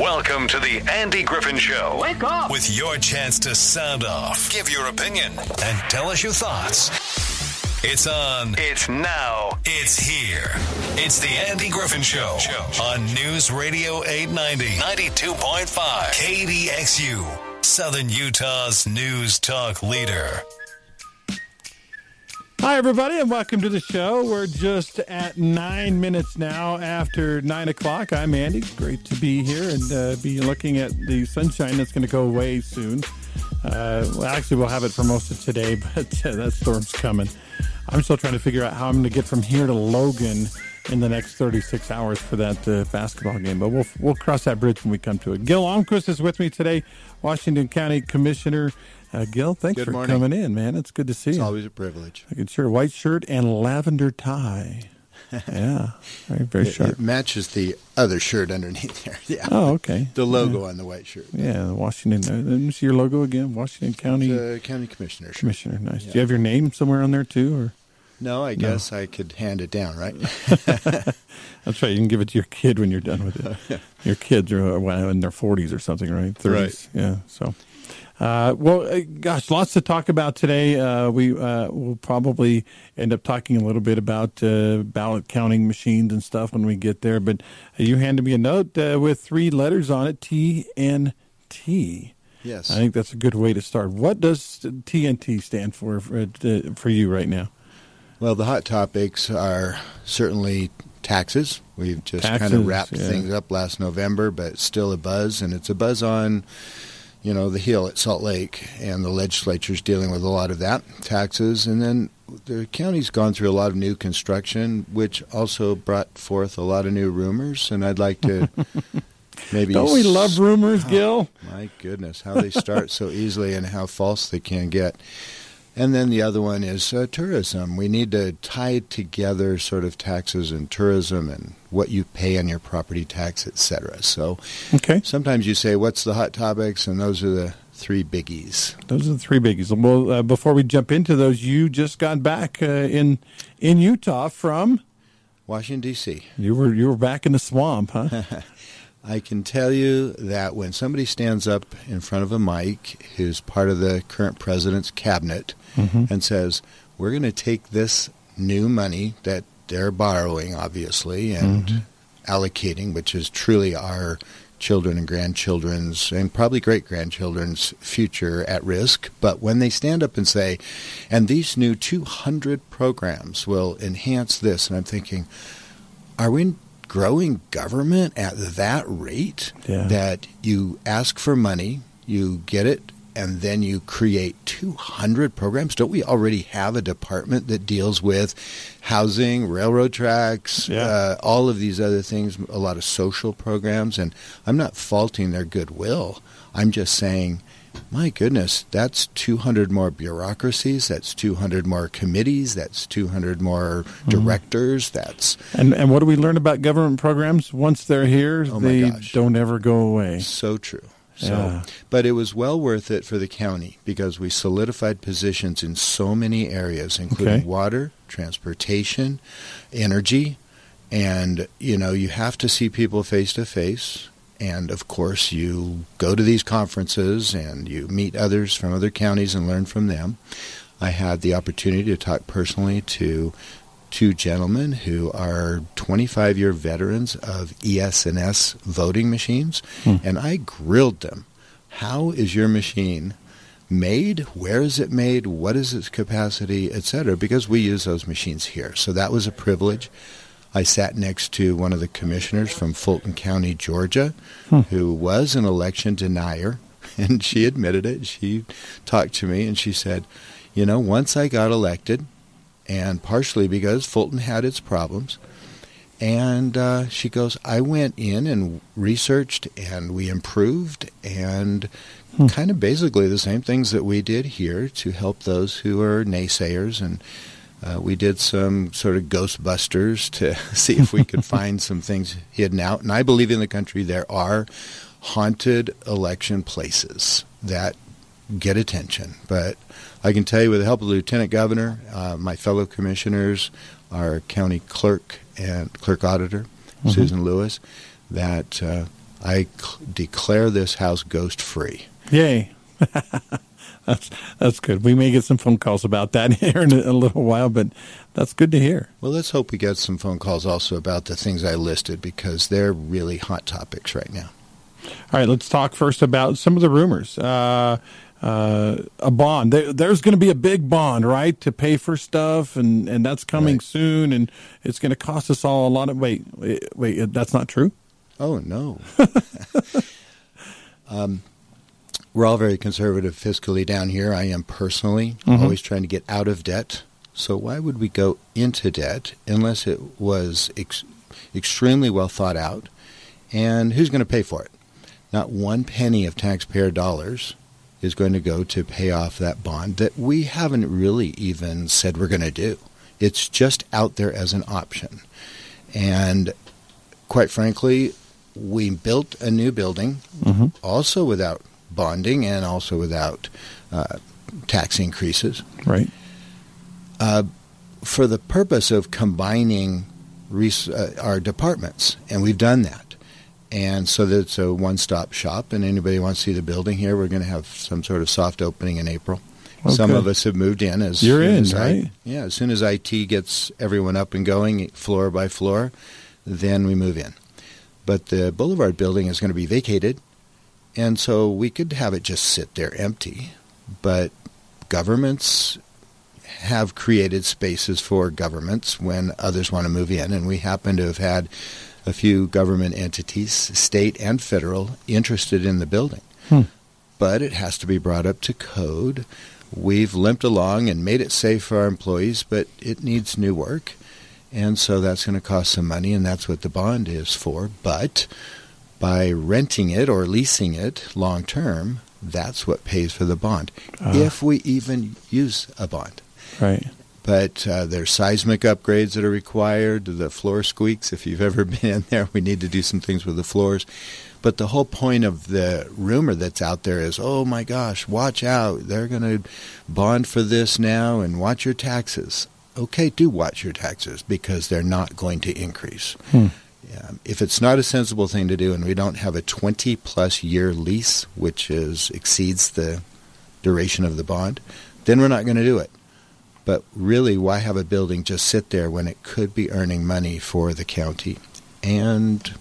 Welcome to the Andy Griffin Show. Wake up! With your chance to sound off, give your opinion, and tell us your thoughts. It's on. It's now. It's here. It's the Andy Griffin Show on News Radio 890, 92.5, KDXU, Southern Utah's news talk leader. Hi, everybody, and welcome to the show. We're just at 9 minutes now after 9 o'clock. I'm Andy. It's great to be here and be looking at the sunshine that's going to go away soon. Actually, we'll have it for most of today, but that storm's coming. I'm still trying to figure out how I'm going to get from here to Logan in the next 36 hours for that basketball game. But we'll cross that bridge when we come to it. Gil Almquist is with me today, Washington County Commissioner. Gil, thanks for coming in, man. It's good to see you. It's always a privilege. I can share a white shirt and lavender tie. Yeah, very sharp. It matches the other shirt underneath there. Yeah. Oh, okay. The logo on the white shirt. Yeah, the Washington. Let me see your logo again. Washington County. County Commissioner. Commissioner, nice. Yeah. Do you have your name somewhere on there too, or? No, I guess I could hand it down, right? That's right. You can give it to your kid when you're done with it. Yeah. Your kids are in their 40s or something, right? 30s. Right. Yeah. So. Well, lots to talk about today. We will probably end up talking a little bit about ballot counting machines and stuff when we get there. But you handed me a note with three letters on it, TNT. Yes. I think that's a good way to start. What does TNT stand for you right now? Well, the hot topics are certainly taxes. We've just kind of wrapped things up last November, but it's still a buzz, and it's a buzz on the Hill at Salt Lake, and the legislature's dealing with a lot of that, taxes. And then the county's gone through a lot of new construction, which also brought forth a lot of new rumors, and I'd like to maybe... Don't we love rumors, Gil? My goodness, how they start so easily and how false they can get. And then the other one is tourism. We need to tie together sort of taxes and tourism and what you pay on your property tax, et cetera. So sometimes you say, what's the hot topics? And those are the three biggies. Those are the three biggies. Well, before we jump into those, you just got back in Utah from? Washington, D.C. You were back in the swamp, huh? I can tell you that when somebody stands up in front of a mic who's part of the current president's cabinet and says, we're going to take this new money that they're borrowing, obviously, and allocating, which is truly our children and grandchildren's and probably great-grandchildren's future at risk. But when they stand up and say, and these new 200 programs will enhance this, and I'm thinking, are we growing government at that rate that you ask for money, you get it, and then you create 200 programs? Don't we already have a department that deals with housing, railroad tracks, all of these other things, a lot of social programs? And I'm not faulting their goodwill. I'm just saying, my goodness, that's 200 more bureaucracies, that's 200 more committees, that's 200 more directors, that's... And what do we learn about government programs? Once they're here, they don't ever go away. So true. So, but it was well worth it for the county because we solidified positions in so many areas, including water, transportation, energy, and, you have to see people face to face. And, of course, you go to these conferences and you meet others from other counties and learn from them. I had the opportunity to talk personally to two gentlemen who are 25-year veterans of ES&S voting machines, and I grilled them. How is your machine made? Where is it made? What is its capacity, et cetera, because we use those machines here. So that was a privilege. I sat next to one of the commissioners from Fulton County, Georgia, who was an election denier, and she admitted it. She talked to me, and she said, once I got elected, and partially because Fulton had its problems, and she goes, I went in and researched, and we improved, and kind of basically the same things that we did here to help those who are naysayers, and we did some sort of Ghostbusters to see if we could find some things hidden out. And I believe in the country there are haunted election places that get attention. But I can tell you with the help of the lieutenant governor, my fellow commissioners, our county clerk and clerk auditor, Susan Lewis, that I declare this house ghost free. Yay. That's good. We may get some phone calls about that here in a little while, but that's good to hear. Well, let's hope we get some phone calls also about the things I listed, because they're really hot topics right now. All right, let's talk first about some of the rumors. A bond. There's going to be a big bond, right, to pay for stuff, and that's coming right soon, and it's going to cost us all a lot of... Wait, that's not true? Oh, no. We're all very conservative fiscally down here. I am personally always trying to get out of debt. So why would we go into debt unless it was extremely well thought out? And who's going to pay for it? Not one penny of taxpayer dollars is going to go to pay off that bond that we haven't really even said we're going to do. It's just out there as an option. And quite frankly, we built a new building also without bonding and also without tax increases. Right. For the purpose of combining our departments, and we've done that. And so that's a one-stop shop, and anybody who wants to see the building here, we're going to have some sort of soft opening in April. Okay. Some of us have moved in. Right? Yeah, as soon as IT gets everyone up and going, floor by floor, then we move in. But the Boulevard building is going to be vacated, and so we could have it just sit there empty. But governments have created spaces for governments when others want to move in, and we happen to have had a few government entities, state and federal, interested in the building. But it has to be brought up to code. We've limped along and made it safe for our employees, but it needs new work. And so that's going to cost some money, and that's what the bond is for. But by renting it or leasing it long term, that's what pays for the bond, if we even use a bond. Right. But there's seismic upgrades that are required. The floor squeaks. If you've ever been in there, we need to do some things with the floors. But the whole point of the rumor that's out there is, oh, my gosh, watch out. They're going to bond for this now and watch your taxes. Okay, do watch your taxes, because they're not going to increase. If it's not a sensible thing to do, and we don't have a 20-plus year lease, which exceeds the duration of the bond, then we're not going to do it. But really, why have a building just sit there when it could be earning money for the county and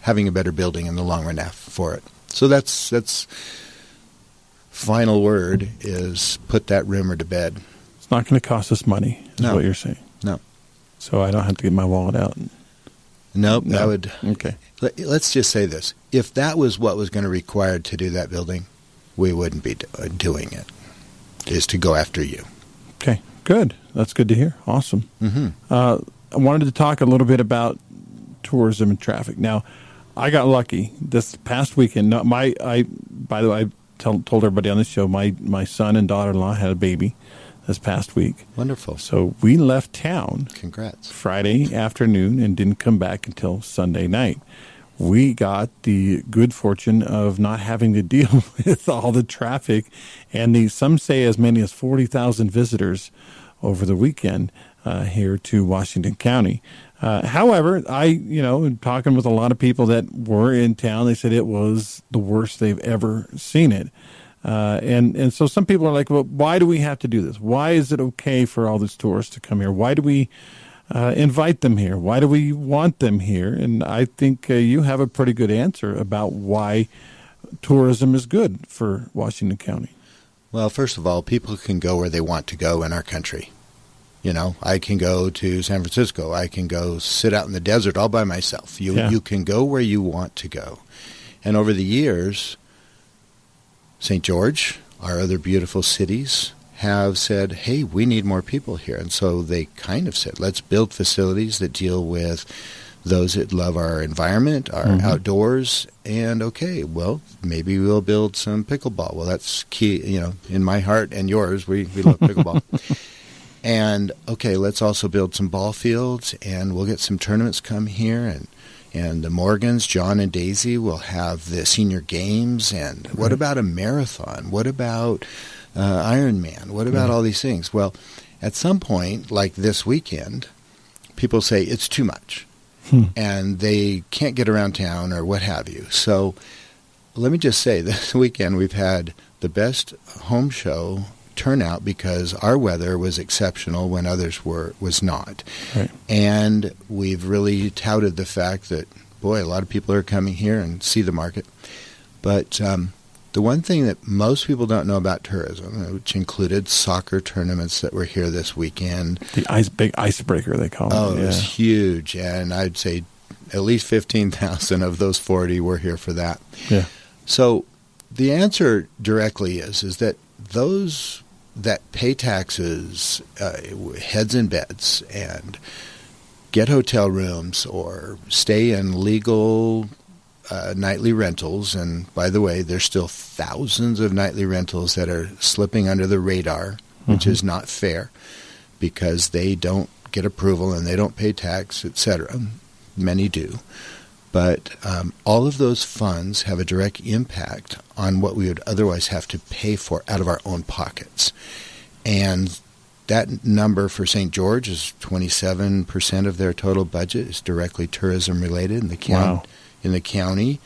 having a better building in the long run for it? So that's final word is put that rumor to bed. It's not going to cost us money, is what you're saying. No. So I don't have to get my wallet out. No. That would... Okay. Let's just say this. If that was what was going to be required to do that building, we wouldn't be doing it, is to go after you. Okay. Good. That's good to hear. Awesome. I wanted to talk a little bit about tourism and traffic. Now, I got lucky this past weekend. By the way, I told everybody on this show, my son and daughter-in-law had a baby this past week. Wonderful. So we left town. Congrats. Friday afternoon and didn't come back until Sunday night. We got the good fortune of not having to deal with all the traffic and some say as many as 40,000 visitors over the weekend here to Washington County. However, talking with a lot of people that were in town, they said it was the worst they've ever seen it. And so some people are like, well, why do we have to do this? Why is it okay for all these tourists to come here? Why do we... invite them here? Why do we want them here? And I think you have a pretty good answer about why tourism is good for Washington County. Well, first of all, people can go where they want to go in our country. I can go to San Francisco. I can go sit out in the desert all by myself. You can go where you want to go. And over the years, St. George, our other beautiful cities, have said, hey, we need more people here. And so they kind of said, let's build facilities that deal with those that love our environment, our outdoors, and maybe we'll build some pickleball. Well, that's key, in my heart and yours, we love pickleball. And, let's also build some ball fields, and we'll get some tournaments come here, and the Morgans, John and Daisy, will have the senior games, and what about a marathon? What about... Ironman. What about all these things? Well, at some point, like this weekend, people say it's too much. and they can't get around town or what have you. So let me just say, this weekend we've had the best home show turnout because our weather was exceptional when others was not. Right. And we've really touted the fact that, boy, a lot of people are coming here and see the market. But the one thing that most people don't know about tourism, which included soccer tournaments that were here this weekend. The big icebreaker, they call it. Oh, yeah. It was huge. And I'd say at least 15,000 of those 40 were here for that. Yeah. So the answer directly is that those that pay taxes, heads in beds, and get hotel rooms or stay in legal nightly rentals, and by the way, there's still thousands of nightly rentals that are slipping under the radar, which is not fair because they don't get approval and they don't pay tax, etc. Many do. But all of those funds have a direct impact on what we would otherwise have to pay for out of our own pockets. And that number for St. George is 27% of their total budget is directly tourism-related in the county. Wow. In the county,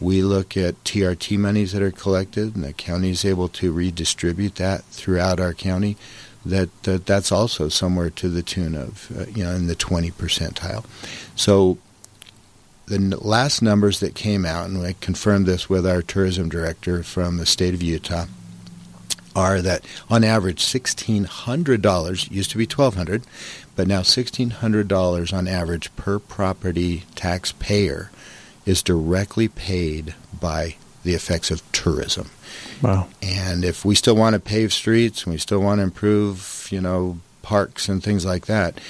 we look at TRT monies that are collected, and the county is able to redistribute that throughout our county. That's also somewhere to the tune of, in the 20 percentile. So the last numbers that came out, and I confirmed this with our tourism director from the state of Utah, are that on average $1,600, used to be $1,200, but now $1,600 on average per property taxpayer is directly paid by the effects of tourism. Wow. And if we still want to pave streets and we still want to improve, parks and things like that,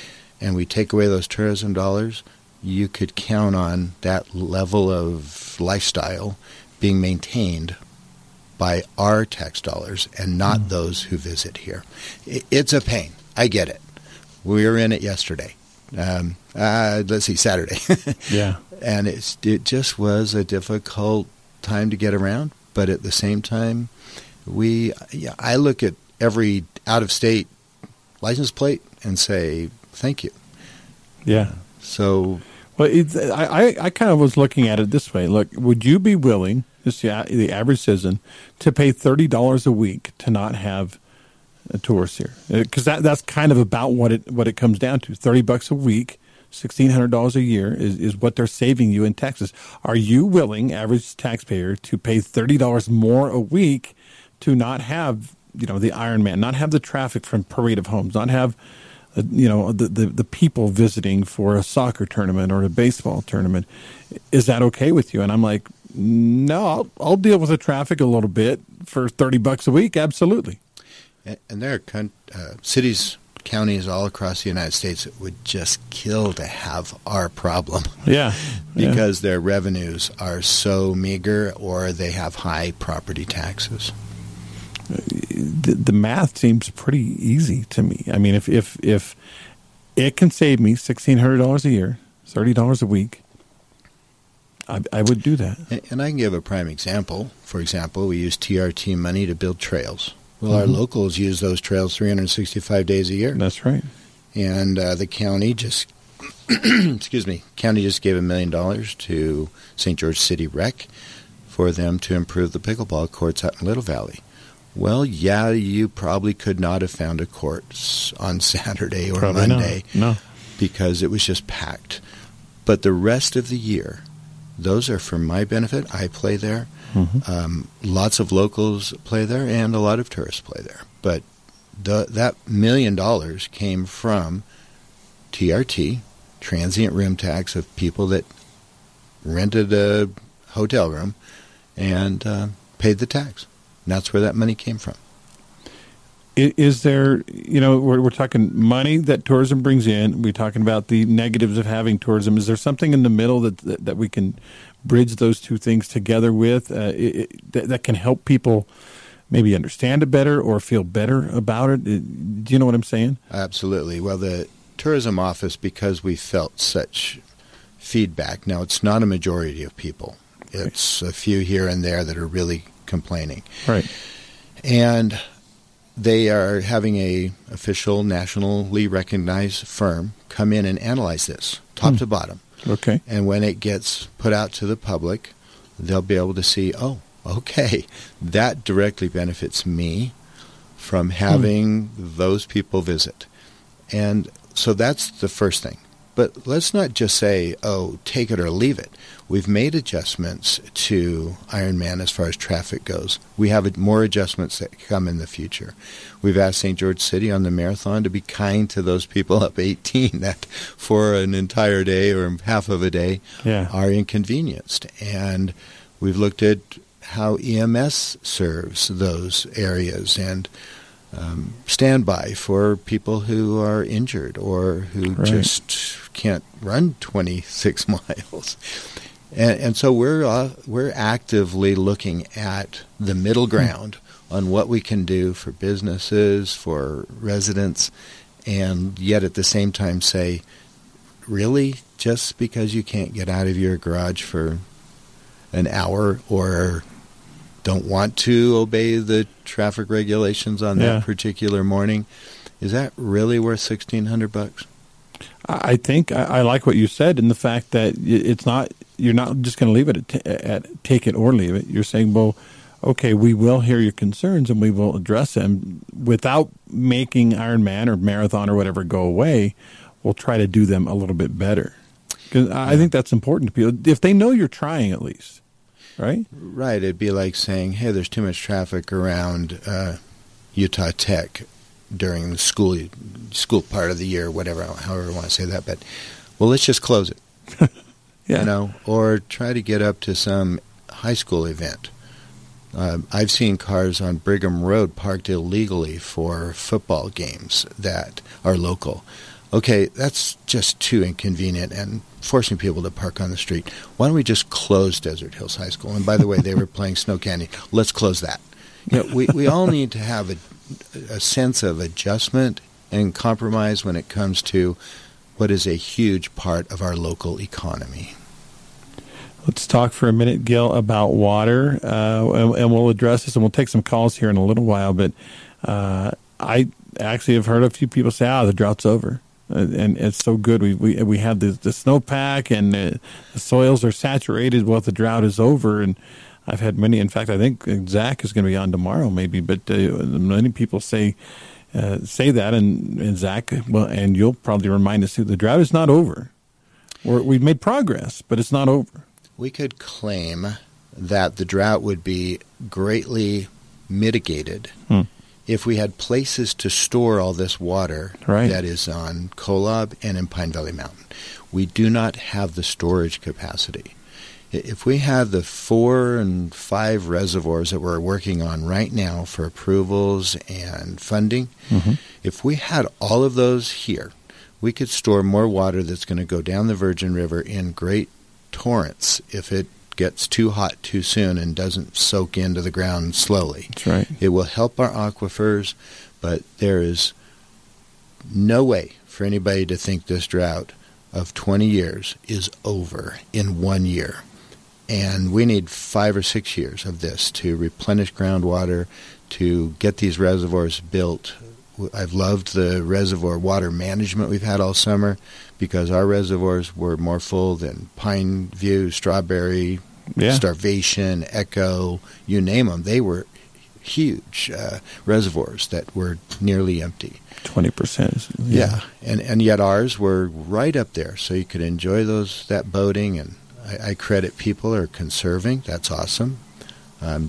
and we take away those tourism dollars, you could count on that level of lifestyle being maintained by our tax dollars and not those who visit here. It's a pain. I get it. We were in it yesterday. Saturday. Yeah. And it just was a difficult time to get around. But at the same time, I look at every out-of-state license plate and say, thank you. Yeah. So... Well, I kind of was looking at it this way. Look, would you be willing, just the average citizen, to pay $30 a week to not have tourists here? Because that's kind of about what it comes down to. $30 a week, $1,600 a year is what they're saving you in taxes. Are you willing, average taxpayer, to pay $30 more a week to not have, the Iron Man, not have the traffic from Parade of Homes, not have... the people visiting for a soccer tournament or a baseball tournament? Is that okay with you? And I'm like, no, I'll deal with the traffic a little bit for $30 a week. Absolutely. And there are cities, counties all across the United States that would just kill to have our problem. Yeah. Because their revenues are so meager or they have high property taxes. The math seems pretty easy to me. I mean, if it can save me $1,600 a year, $30 a week, I would do that. And I can give a prime example. For example, we use TRT money to build trails. Well, our locals use those trails 365 days a year. That's right. And the county just, gave $1 million to St. George City Rec for them to improve the pickleball courts out in Little Valley. Well, yeah, you probably could not have found a court on Saturday or probably Monday no. because it was just packed. But the rest of the year, those are for my benefit. I play there. Mm-hmm. Lots of locals play there and a lot of tourists play there. But that $1 million came from TRT, transient room tax of people that rented a hotel room and paid the tax. And that's where that money came from. Is there, we're talking money that tourism brings in. We're talking about the negatives of having tourism. Is there something in the middle that we can bridge those two things together with that can help people maybe understand it better or feel better about it? Do you know what I'm saying? Absolutely. Well, the tourism office, because we felt such feedback, now it's not a majority of people. It's a few here and there that are really complaining. Right. And they are having a official, nationally recognized firm come in and analyze this, top to bottom. Okay. And when it gets put out to the public, they'll be able to see, oh, okay, that directly benefits me from having those people visit. And so that's the first thing. But let's not just say, oh, take it or leave it. We've made adjustments to Ironman as far as traffic goes. We have more adjustments that come in the future. We've asked St. George City on the marathon to be kind to those people up 18 that for an entire day or half of a day are inconvenienced. And we've looked at how EMS serves those areas and standby for people who are injured or who just can't run 26 miles. And so we're actively looking at the middle ground on what we can do for businesses, for residents, and yet at the same time say, really, just because you can't get out of your garage for an hour or don't want to obey the traffic regulations on that particular morning, is that really worth $1,600? I think I like what you said, and the fact that it's not, you're not just going to leave it at take it or leave it. You're saying, well, okay, we will hear your concerns and we will address them without making Ironman or marathon or whatever go away. We'll try to do them a little bit better. 'Cause I think that's important to people if they know you're trying, at least. Right? Right. It'd be like saying, hey, there's too much traffic around Utah Tech during the school part of the year, whatever, however I want to say that. But, well, let's just close it, you know, or try to get up to some high school event. I've seen cars on Brigham Road parked illegally for football games that are local. Okay, that's just too inconvenient and forcing people to park on the street. Why don't we just close Desert Hills High School? And by the way, they were playing Snow Canyon. Let's close that. You know, we all need to have a sense of adjustment and compromise when it comes to what is a huge part of our local economy. Let's talk for a minute, Gil, about water, and we'll address this, and we'll take some calls here in a little while. But I actually have heard a few people say, the drought's over. And it's so good. We had the snowpack, and the soils are saturated while the drought is over. And I've had many. In fact, I think Zach is going to be on tomorrow, maybe. But many people say that, and Zach, well, and you'll probably remind us too, the drought is not over. We've made progress, but it's not over. We could claim that the drought would be greatly mitigated. If we had places to store all this water that is on Kolob and in Pine Valley Mountain. We do not have the storage capacity. If we had the 4 and 5 reservoirs that we're working on right now for approvals and funding, if we had all of those here, we could store more water that's going to go down the Virgin River in great torrents if it gets too hot too soon and doesn't soak into the ground slowly. That's right. It will help our aquifers, but there is no way for anybody to think this drought of 20 years is over in 1 year. And we need 5 or 6 years of this to replenish groundwater, to get these reservoirs built. I've loved the reservoir water management we've had all summer because our reservoirs were more full than Pine View, Strawberry, Starvation, Echo, you name them. They were huge reservoirs that were nearly empty. 20%. And yet ours were right up there, so you could enjoy that boating. And I credit people are conserving. That's awesome.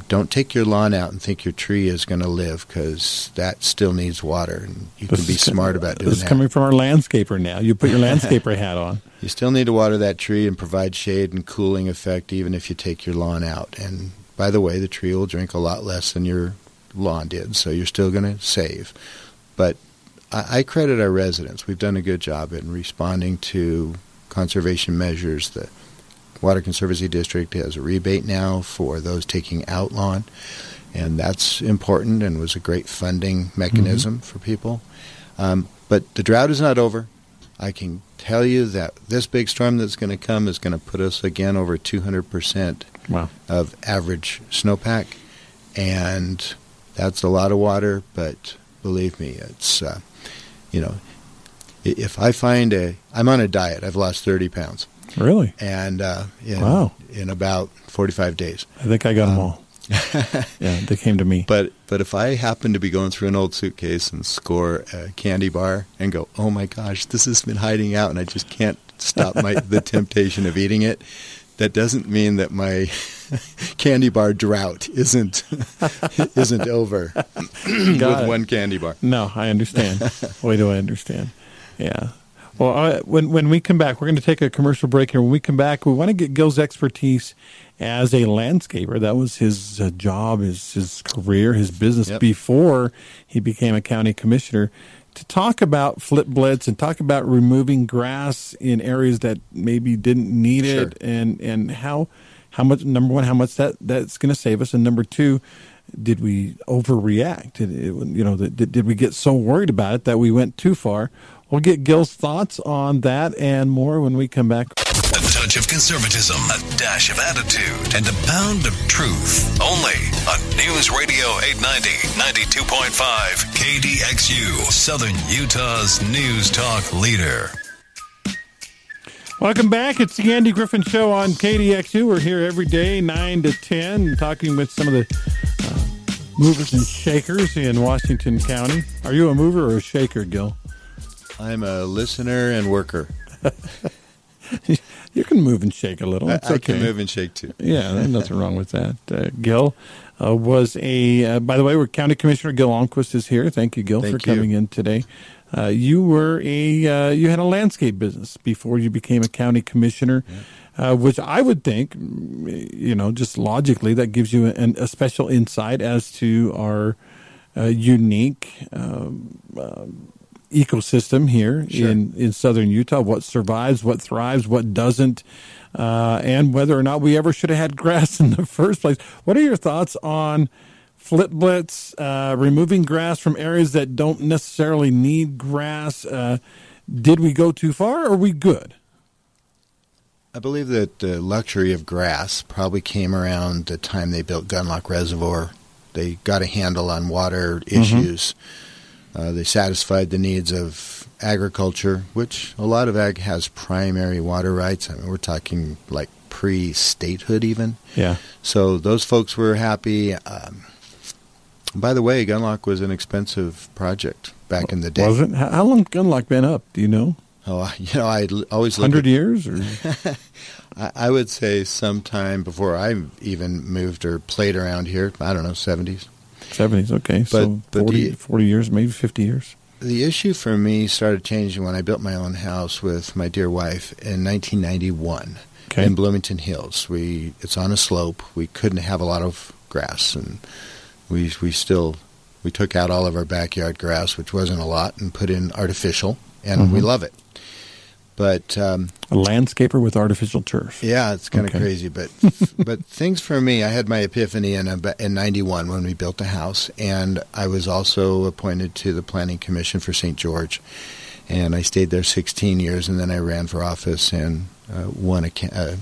Don't take your lawn out and think your tree is going to live because that still needs water, and you can be smart about doing that. This is coming from our landscaper now. You put your landscaper hat on. You still need to water that tree and provide shade and cooling effect even if you take your lawn out. And by the way, the tree will drink a lot less than your lawn did, so you're still going to save. But I credit our residents. We've done a good job in responding to conservation measures. The Water Conservancy District has a rebate now for those taking out lawn, and that's important and was a great funding mechanism for people. But the drought is not over. I can tell you that this big storm that's going to come is going to put us again over 200% of average snowpack, and that's a lot of water, but believe me, it's, if I'm on a diet, I've lost 30 pounds. Really? And in about 45 days. I think I got them all. Yeah, they came to me. But if I happen to be going through an old suitcase and score a candy bar and go, oh my gosh, this has been hiding out and I just can't stop the temptation of eating it, that doesn't mean that my candy bar drought isn't over with one candy bar. No, I understand. Boy, do I understand. Yeah. Well, when we come back, we're going to take a commercial break here. When we come back, we want to get Gil's expertise as a landscaper. That was his job, his career, his business before he became a county commissioner, to talk about flip blitz and talk about removing grass in areas that maybe didn't need it, and how much, number one, how much that's going to save us, and number two, did we overreact? Did we get so worried about it that we went too far? We'll get Gil's thoughts on that and more when we come back. A touch of conservatism, a dash of attitude, and a pound of truth. Only on News Radio 890, 92.5, KDXU, Southern Utah's news talk leader. Welcome back. It's the Andy Griffin Show on KDXU. We're here every day, 9 to 10, talking with some of the movers and shakers in Washington County. Are you a mover or a shaker, Gil? I'm a listener and worker. You can move and shake a little. I can move and shake, too. Yeah, there's nothing wrong with that. Gil was by the way, we're County Commissioner Gil Almquist is here. Thank you, Gil, for coming in today. You had a landscape business before you became a county commissioner, which I would think, just logically, that gives you a special insight as to our unique ecosystem here in southern Utah, what survives, what thrives, what doesn't, and whether or not we ever should have had grass in the first place. What are your thoughts on flip blitz, removing grass from areas that don't necessarily need grass? Did we go too far, or are we good? I believe that the luxury of grass probably came around the time they built Gunlock Reservoir. They got a handle on water issues. Mm-hmm. They satisfied the needs of agriculture, which a lot of ag has primary water rights. I mean, we're talking like pre-statehood even. Yeah. So those folks were happy. By the way, Gunlock was an expensive project back in the day. Was it? How long Gunlock been up? Do you know? Oh, I always look 100 years? Or? I would say sometime before I even moved or played around here. I don't know, 70s. 70s, okay. But, so 40 years, maybe 50 years. The issue for me started changing when I built my own house with my dear wife in 1991 in Bloomington Hills. It's on a slope. We couldn't have a lot of grass, and we took out all of our backyard grass, which wasn't a lot, and put in artificial, and we love it. But a landscaper with artificial turf. Yeah, it's kind of crazy, but things for me. I had my epiphany in '91 when we built the house, and I was also appointed to the Planning Commission for St. George, and I stayed there 16 years, and then I ran for office and won a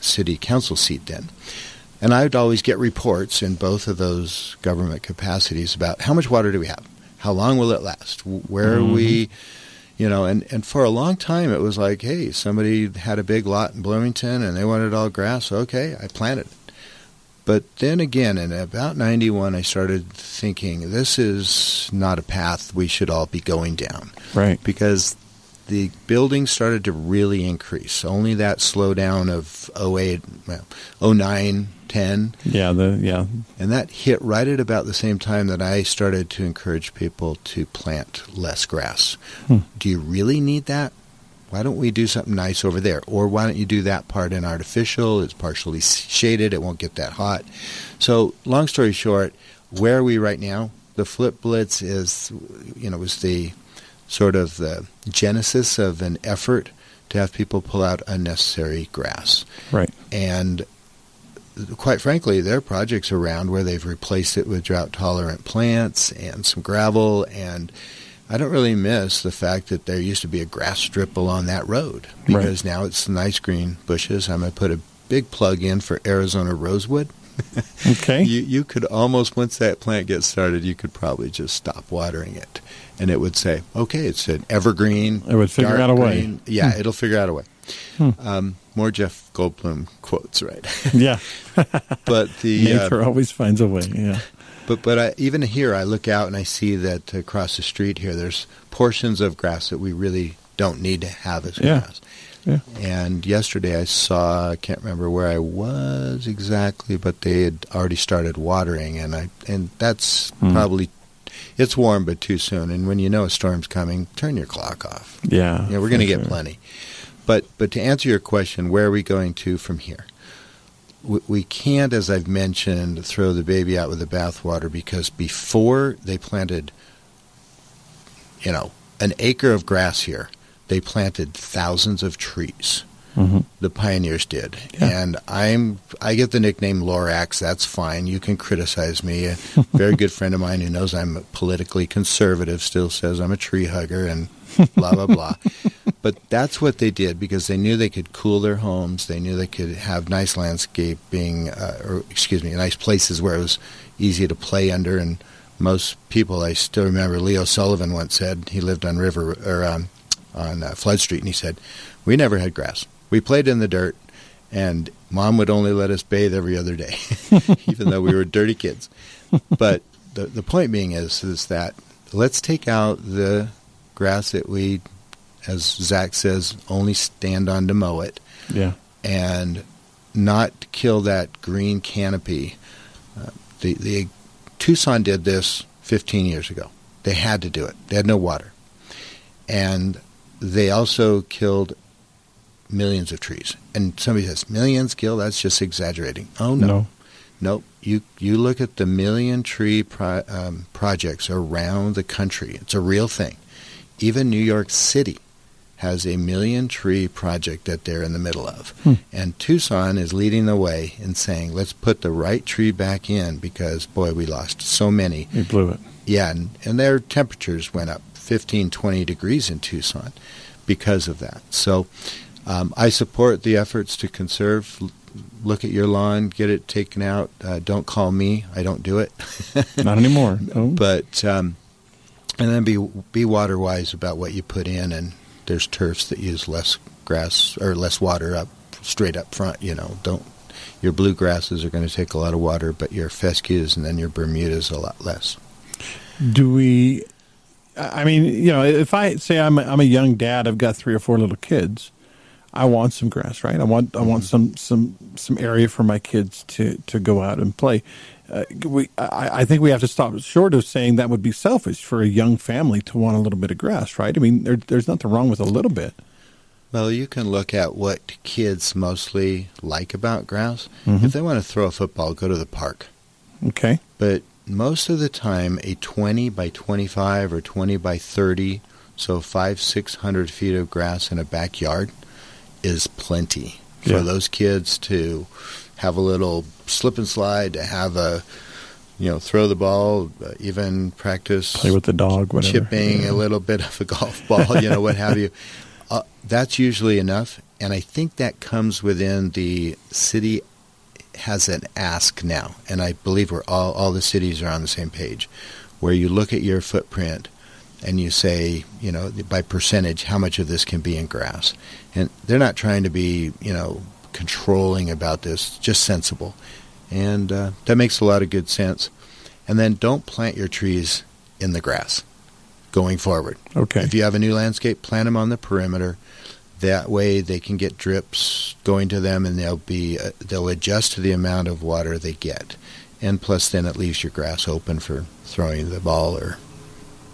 city council seat then. And I would always get reports in both of those government capacities about how much water do we have, how long will it last, where are we. And for a long time, it was like, hey, somebody had a big lot in Bloomington and they wanted all grass. Okay, I planted it. But then again, in about 91, I started thinking, this is not a path we should all be going down. Right. Because the building started to really increase. Only that slowdown of 08, 09, 10. Yeah. And that hit right at about the same time that I started to encourage people to plant less grass. Do you really need that? Why don't we do something nice over there? Or why don't you do that part in artificial? It's partially shaded. It won't get that hot. So long story short, where are we right now? The flip blitz is, was the sort of the genesis of an effort to have people pull out unnecessary grass. Right. And quite frankly, there are projects around where they've replaced it with drought-tolerant plants and some gravel, and I don't really miss the fact that there used to be a grass strip along that road because now it's nice green bushes. I'm going to put a big plug in for Arizona rosewood. Okay. You could almost, once that plant gets started, you could probably just stop watering it. And it would say, okay, it's an evergreen. It would figure out a way. Yeah, it'll figure out a way. More Jeff Goldblum quotes, right? Yeah. But the nature always finds a way. Yeah. But I, even here, I look out and I see that across the street here, there's portions of grass that we really don't need to have as grass. Yeah. And yesterday I saw, I can't remember where I was exactly, but they had already started watering, and that's probably, it's warm but too soon. And when you know a storm's coming, turn your clock off. Yeah, you know, we're going to get plenty. But to answer your question, where are we going to from here? We can't, as I've mentioned, throw the baby out with the bathwater, because before they planted, you know, an acre of grass here, they planted thousands of trees. Mm-hmm. The pioneers did. Yeah. And I get the nickname Lorax. That's fine. You can criticize me. A very good friend of mine who knows I'm politically conservative still says I'm a tree hugger and blah, blah, blah. But that's what they did, because they knew they could cool their homes. They knew they could have nice landscaping, nice places where it was easy to play under. And most people, I still remember Leo Sullivan once said, he lived on Flood Street, and he said, we never had grass. We played in the dirt, and Mom would only let us bathe every other day, even though we were dirty kids. But the point being is that let's take out the grass that we, as Zach says, only stand on to mow it, and not kill that green canopy. The Tucson did this 15 years ago. They had to do it. They had no water. And they also killed millions of trees. And somebody says, millions killed? That's just exaggerating. Oh, no. Nope. You look at the million tree projects around the country. It's a real thing. Even New York City has a million tree project that they're in the middle of. And Tucson is leading the way in saying, let's put the right tree back in, because, boy, we lost so many. We blew it. Yeah, and their temperatures went up 15, 20 degrees in Tucson because of that. So I support the efforts to conserve. Look at your lawn, get it taken out. Don't call me. I don't do it. Not anymore. Oh. But and then be water wise about what you put in. And there's turfs that use less grass or less water up straight up front. You know, your bluegrasses are going to take a lot of water, but your fescues and then your Bermudas a lot less. I mean, you know, if I say I'm a young dad, I've got 3 or 4 little kids, I want some grass, right? I want some area for my kids to go out and play. I think we have to stop short of saying that would be selfish for a young family to want a little bit of grass, right? I mean, there's nothing wrong with a little bit. Well, you can look at what kids mostly like about grass. Mm-hmm. If they want to throw a football, go to the park. Okay. But most of the time, a 20 by 25 or 20 by 30, so 500-600 feet of grass in a backyard is plenty for those kids to have a little slip and slide, to have a, you know, throw the ball, even practice. Play with the dog, whatever. Chipping a little bit of a golf ball, you know, what have you. That's usually enough, and I think that comes within the city has an ask now, and I believe we're all the cities are on the same page, where you look at your footprint and you say, you know, by percentage, how much of this can be in grass. And they're not trying to be, you know, controlling about this, just sensible. And that makes a lot of good sense. And then don't plant your trees in the grass going forward. Okay. If you have a new landscape, plant them on the perimeter. That way they can get drips going to them, and they'll adjust to the amount of water they get. And plus, then it leaves your grass open for throwing the ball or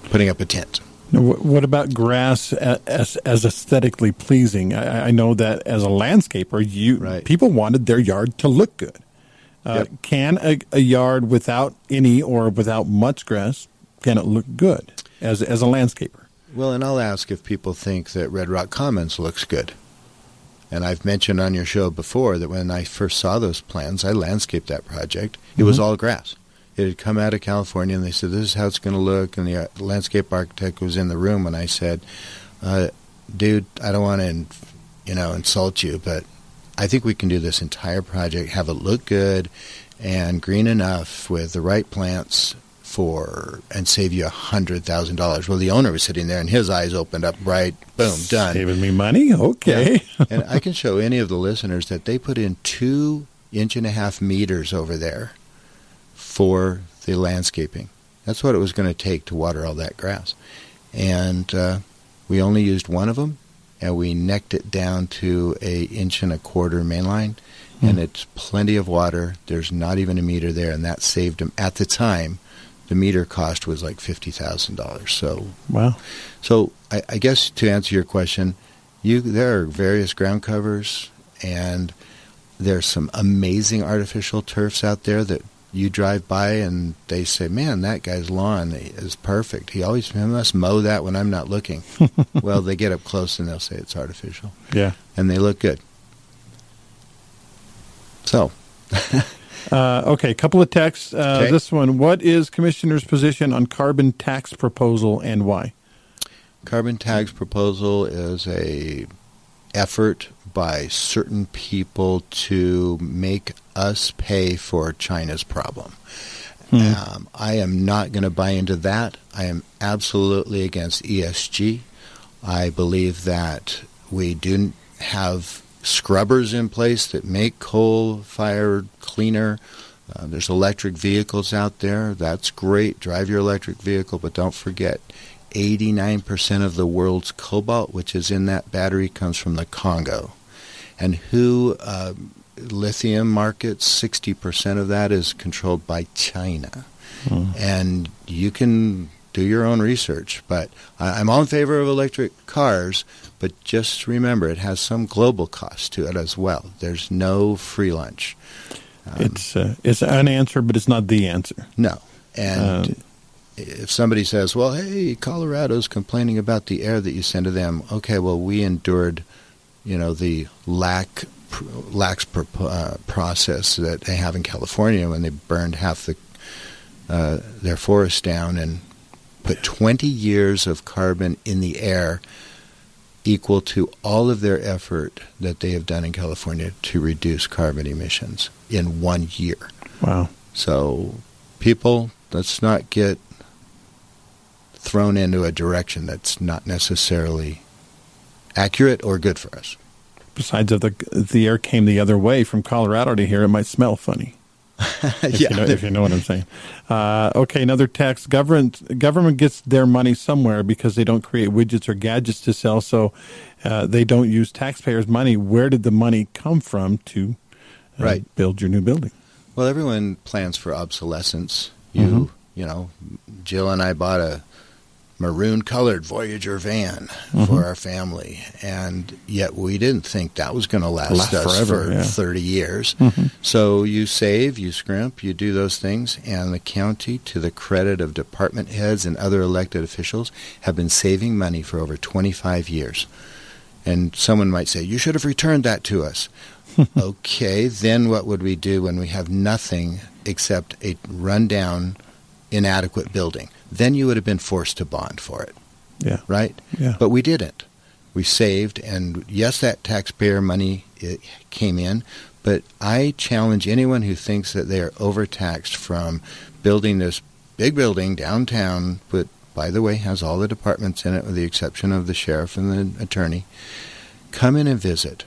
putting up a tent. Now, what about grass as aesthetically pleasing? I know that as a landscaper, people wanted their yard to look good. Can a yard without any or without much grass, can it look good as a landscaper? Well, and I'll ask if people think that Red Rock Commons looks good. And I've mentioned on your show before that when I first saw those plans, I landscaped that project. It was all grass. It had come out of California, and they said, this is how it's going to look. And the landscape architect was in the room, and I said, dude, I don't want to, you know, insult you, but I think we can do this entire project, have it look good and green enough with the right plants for and save you $100,000. Well, the owner was sitting there, and his eyes opened up bright. Boom, done. Saving me money? Okay. And I can show any of the listeners that they put in 2.5 inch meters over there for the landscaping. That's what it was going to take to water all that grass. And we only used one of them, and we necked it down to 1.25 inch mainline. And it's plenty of water. There's not even a meter there, and that saved them. At the time, the meter cost was like $50,000. So, wow. So I guess to answer your question, there are various ground covers, and there's some amazing artificial turfs out there that you drive by, and they say, man, that guy's lawn is perfect. He must mow that when I'm not looking. Well, they get up close, and they'll say it's artificial. Yeah. And they look good. So, okay, a couple of texts. Okay. This one, what is Commissioner's position on carbon tax proposal and why? Carbon tax proposal is a effort by certain people to make us pay for China's problem. I am not going to buy into that. I am absolutely against ESG. I believe that we do have scrubbers in place that make coal-fired cleaner. There's electric vehicles out there. That's great. Drive your electric vehicle, but don't forget 89% of the world's cobalt, which is in that battery, comes from the Congo. And lithium markets, 60% of that is controlled by China. And you can do your own research, but I'm all in favor of electric cars, but just remember it has some global cost to it as well. There's no free lunch. It's an answer, but it's not the answer. No. And if somebody says, well, hey, Colorado's complaining about the air that you send to them. Okay, well, we endured, the lax process that they have in California when they burned half their forest down and put 20 years of carbon in the air equal to all of their effort that they have done in California to reduce carbon emissions in 1 year. Wow. So, people, let's not get thrown into a direction that's not necessarily accurate or good for us. Besides, if the air came the other way from Colorado to here, it might smell funny. If you know what I'm saying. Okay, another text. Government gets their money somewhere because they don't create widgets or gadgets to sell, so they don't use taxpayers' money. Where did the money come from to build your new building? Well, everyone plans for obsolescence. Jill and I bought a maroon-colored Voyager van for our family, and yet we didn't think that was going to last us forever, 30 years. So you save, you scrimp, you do those things, and the county, to the credit of department heads and other elected officials, have been saving money for over 25 years. And someone might say, you should have returned that to us. Okay, then what would we do when we have nothing except a rundown, inadequate building? Then you would have been forced to bond for it. Yeah. Right? Yeah. But we didn't. We saved, and yes, that taxpayer money came in, but I challenge anyone who thinks that they are overtaxed from building this big building downtown, but by the way, has all the departments in it with the exception of the sheriff and the attorney. Come in and visit.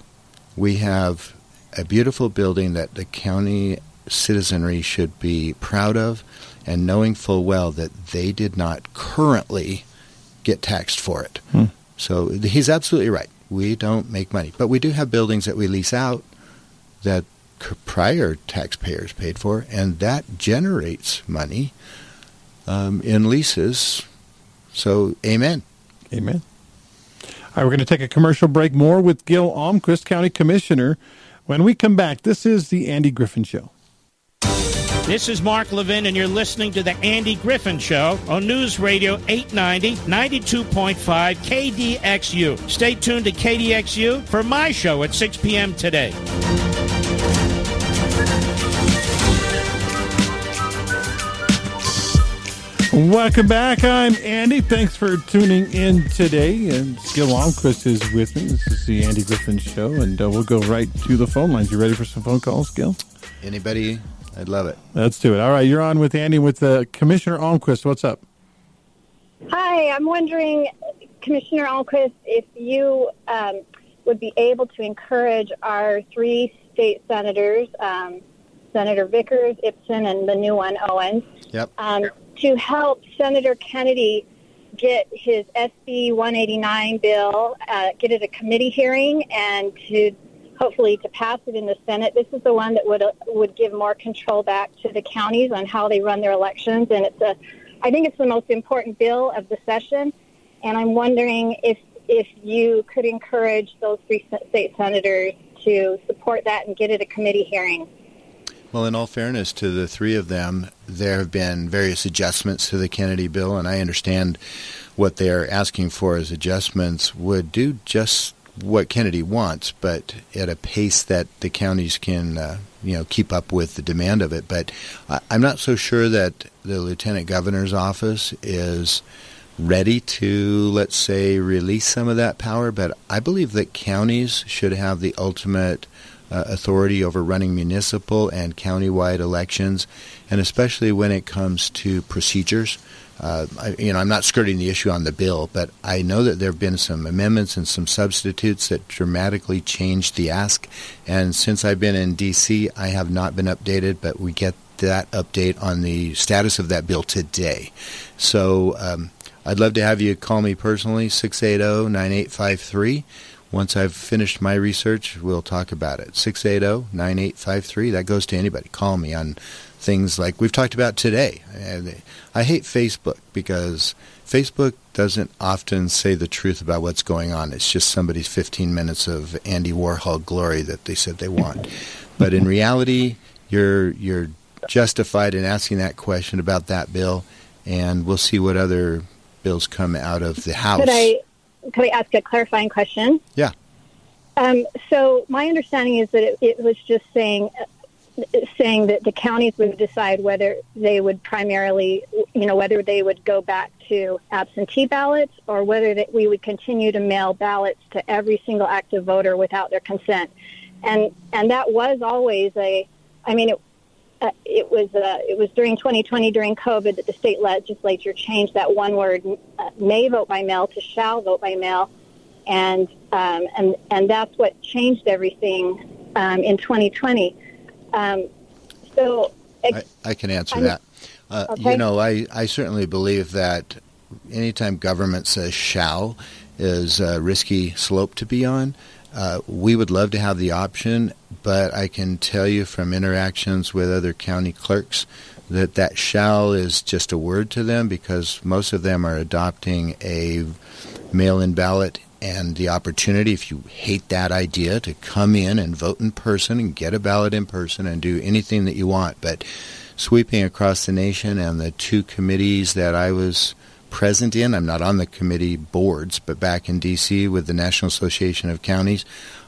We have a beautiful building that the county citizenry should be proud of, and knowing full well that they did not currently get taxed for it. So he's absolutely right. We don't make money. But we do have buildings that we lease out that prior taxpayers paid for, and that generates money in leases. So, amen. Amen. All right, we're going to take a commercial break. More with Gil Almquist, County Commissioner. When we come back, this is The Andy Griffin Show. This is Mark Levin, and you're listening to The Andy Griffin Show on News Radio 890, 92.5, KDXU. Stay tuned to KDXU for my show at 6 p.m. today. Welcome back. I'm Andy. Thanks for tuning in today. And Gil Almquist is with me. This is The Andy Griffin Show, and we'll go right to the phone lines. You ready for some phone calls, Gil? Anybody I'd love it. Let's do it. All right, you're on with Andy with Commissioner Almquist. What's up? Hi, I'm wondering, Commissioner Almquist, if you would be able to encourage our three state senators, Senator Vickers, Ibsen, and the new one, Owens, to help Senator Kennedy get his SB 189 bill, get it a committee hearing, and to hopefully to pass it in the Senate. This is the one that would give more control back to the counties on how they run their elections, and it's I think it's the most important bill of the session. And I'm wondering if you could encourage those three state senators to support that and get it a committee hearing. Well, in all fairness to the three of them, there have been various adjustments to the Kennedy bill, and I understand what they're asking for as adjustments would do just what Kennedy wants, but at a pace that the counties can keep up with the demand of it. But I'm not so sure that the lieutenant governor's office is ready to, let's say, release some of that power, but I believe that counties should have the ultimate authority over running municipal and countywide elections, and especially when it comes to procedures. I'm not skirting the issue on the bill, but I know that there have been some amendments and some substitutes that dramatically changed the ask. And since I've been in D.C., I have not been updated, but we get that update on the status of that bill today. So I'd love to have you call me personally, 680-9853. Once I've finished my research, we'll talk about it. 680-9853. That goes to anybody. Call me on things like we've talked about today. I hate Facebook because Facebook doesn't often say the truth about what's going on. It's just somebody's 15 minutes of Andy Warhol glory that they said they want. But in reality, you're justified in asking that question about that bill, and we'll see what other bills come out of the House. Could I ask a clarifying question? Yeah. So my understanding is that it was just saying that the counties would decide whether they would primarily, whether they would go back to absentee ballots or whether that we would continue to mail ballots to every single active voter without their consent. And that was always it was during 2020, during COVID, that the state legislature changed that one word, may vote by mail, to shall vote by mail, and that's what changed everything in 2020. So I can answer that. Okay. I certainly believe that anytime government says shall is a risky slope to be on. We would love to have the option, but I can tell you from interactions with other county clerks that shall is just a word to them, because most of them are adopting a mail-in ballot and the opportunity, if you hate that idea, to come in and vote in person and get a ballot in person and do anything that you want. But sweeping across the nation, and the two committees that I was present in, I'm not on the committee boards, but back in D.C. with the National Association of Counties,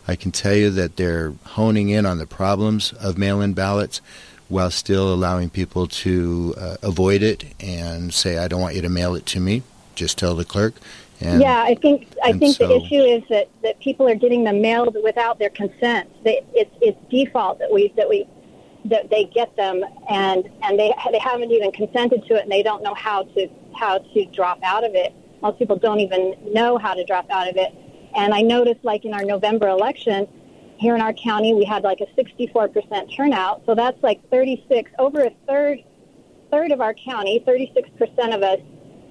I can tell you that they're honing in on the problems of mail-in ballots while still allowing people to avoid it and say, I don't want you to mail it to me, just tell the clerk. And, I think the issue is that people are getting them mailed without their consent. It's default that they get them, and they haven't even consented to it, and they don't know how to drop out of it. Most people don't even know how to drop out of it. And I noticed, like in our November election here in our county, we had like a 64% turnout. So that's like 36, over a third of our county, 36% of us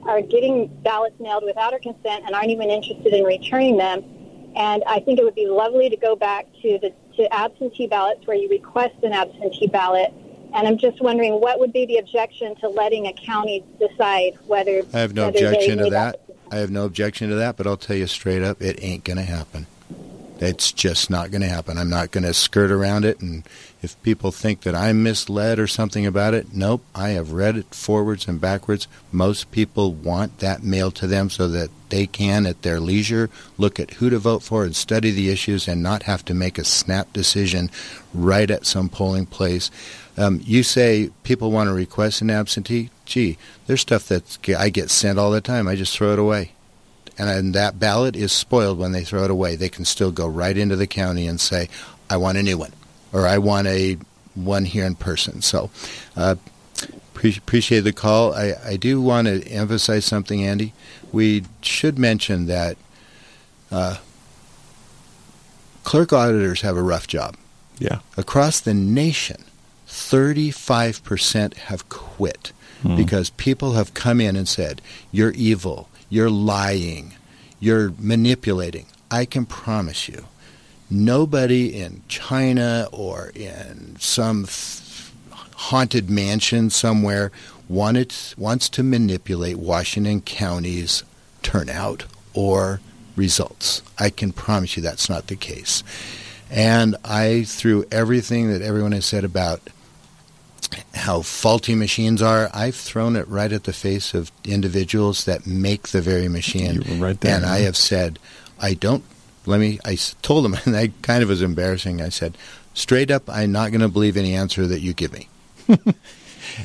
are getting ballots mailed without our consent and aren't even interested in returning them. And I think it would be lovely to go back to absentee ballots, where you request an absentee ballot. And I'm just wondering, what would be the objection to letting a county decide whether? I have no objection to that. I have no objection to that, but I'll tell you straight up, it ain't going to happen. It's just not going to happen. I'm not going to skirt around it. And if people think that I'm misled or something about it, nope, I have read it forwards and backwards. Most people want that mailed to them so that they can, at their leisure, look at who to vote for and study the issues and not have to make a snap decision right at some polling place. You say people want to request an absentee. Gee, there's stuff that I get sent all the time. I just throw it away. And that ballot is spoiled when they throw it away. They can still go right into the county and say, I want a new one, or I want a one here in person. So appreciate the call. I do want to emphasize something, Andy. We should mention that clerk auditors have a rough job. Yeah. Across the nation, 35% have quit because people have come in and said, you're evil, you're lying, you're manipulating. I can promise you, nobody in China or in some haunted mansion somewhere wants to manipulate Washington County's turnout or results. I can promise you that's not the case. And I, through everything that everyone has said about how faulty machines are, I've thrown it right at the face of individuals that make the very machine. You were right there. And I have said, I told them, and that kind of was embarrassing. I said, straight up, I'm not going to believe any answer that you give me.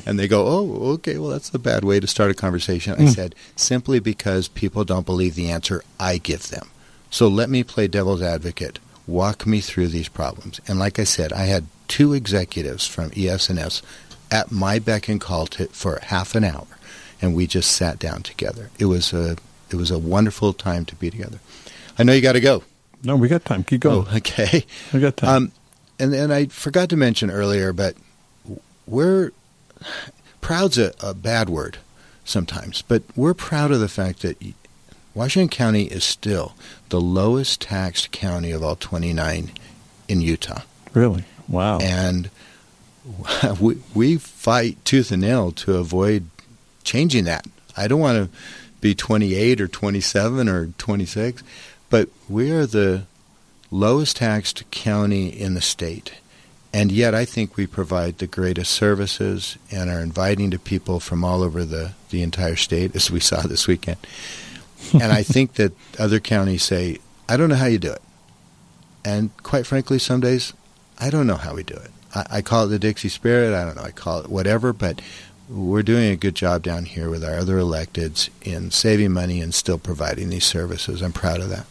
And they go, oh, okay, well, that's a bad way to start a conversation. I said, simply because people don't believe the answer I give them. So let me play devil's advocate. Walk me through these problems. And like I said, I had two executives from ES&S at my beck and call for half an hour, and we just sat down together. It was a wonderful time to be together. I know you got to go. No, we got time. Keep going. Oh, okay. We got time. And I forgot to mention earlier, but proud's a bad word sometimes, but we're proud of the fact that Washington County is still the lowest taxed county of all 29 in Utah. Really? Wow. And we fight tooth and nail to avoid changing that. I don't want to be 28 or 27 or 26, but we are the lowest taxed county in the state. And yet I think we provide the greatest services and are inviting to people from all over the entire state, as we saw this weekend. And I think that other counties say, I don't know how you do it. And quite frankly, some days, I don't know how we do it. I call it the Dixie Spirit. I don't know. I call it whatever. But we're doing a good job down here with our other electeds in saving money and still providing these services. I'm proud of that.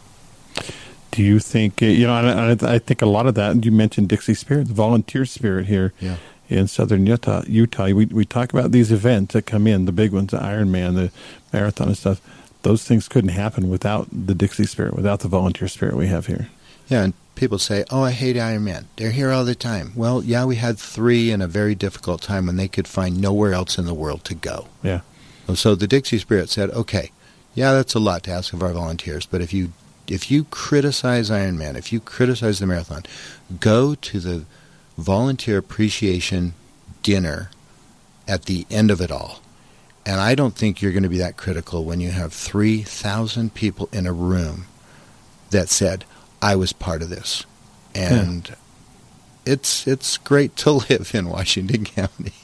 Do you think, I think a lot of that, you mentioned Dixie Spirit, the volunteer spirit here in southern Utah. We talk about these events that come in, the big ones, the Ironman, the marathon and stuff. Those things couldn't happen without the Dixie Spirit, without the volunteer spirit we have here. Yeah, and people say, oh, I hate Iron Man. They're here all the time. Well, yeah, we had three in a very difficult time when they could find nowhere else in the world to go. Yeah. So the Dixie Spirit said, okay, yeah, that's a lot to ask of our volunteers, but if you criticize Iron Man, if you criticize the marathon, go to the volunteer appreciation dinner at the end of it all. And I don't think you're going to be that critical when you have 3,000 people in a room that said, I was part of this. And it's great to live in Washington County.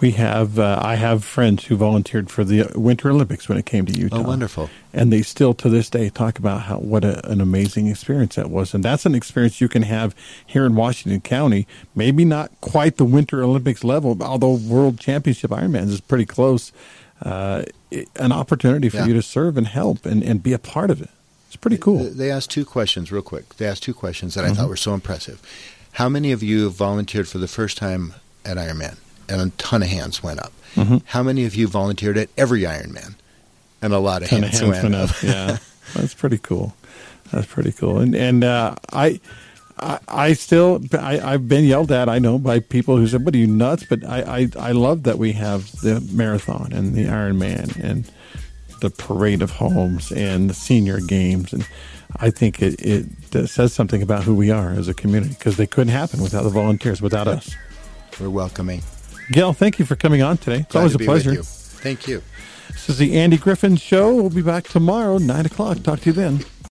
We have I have friends who volunteered for the Winter Olympics when it came to Utah. Oh, wonderful. And they still to this day talk about what an amazing experience that was. And that's an experience you can have here in Washington County. Maybe not quite the Winter Olympics level, although World Championship Ironmans is pretty close. An opportunity for you to serve and help and be a part of it. It's pretty cool. They asked two questions real quick. They asked two questions that I thought were so impressive. How many of you volunteered for the first time at Ironman? And a ton of hands went up. Mm-hmm. How many of you volunteered at every Ironman? And a lot of hands went up. Yeah, that's pretty cool. That's pretty cool. And I've been yelled at, I know, by people who said, "What are you nuts?" But I love that we have the marathon and the Ironman and the parade of homes and the senior games, and I think it says something about who we are as a community because they couldn't happen without the volunteers, without us. We're welcoming. Gil, thank you for coming on today. It's always a pleasure. With you. Thank you. This is the Andy Griffin Show. We'll be back tomorrow, 9 o'clock. Talk to you then.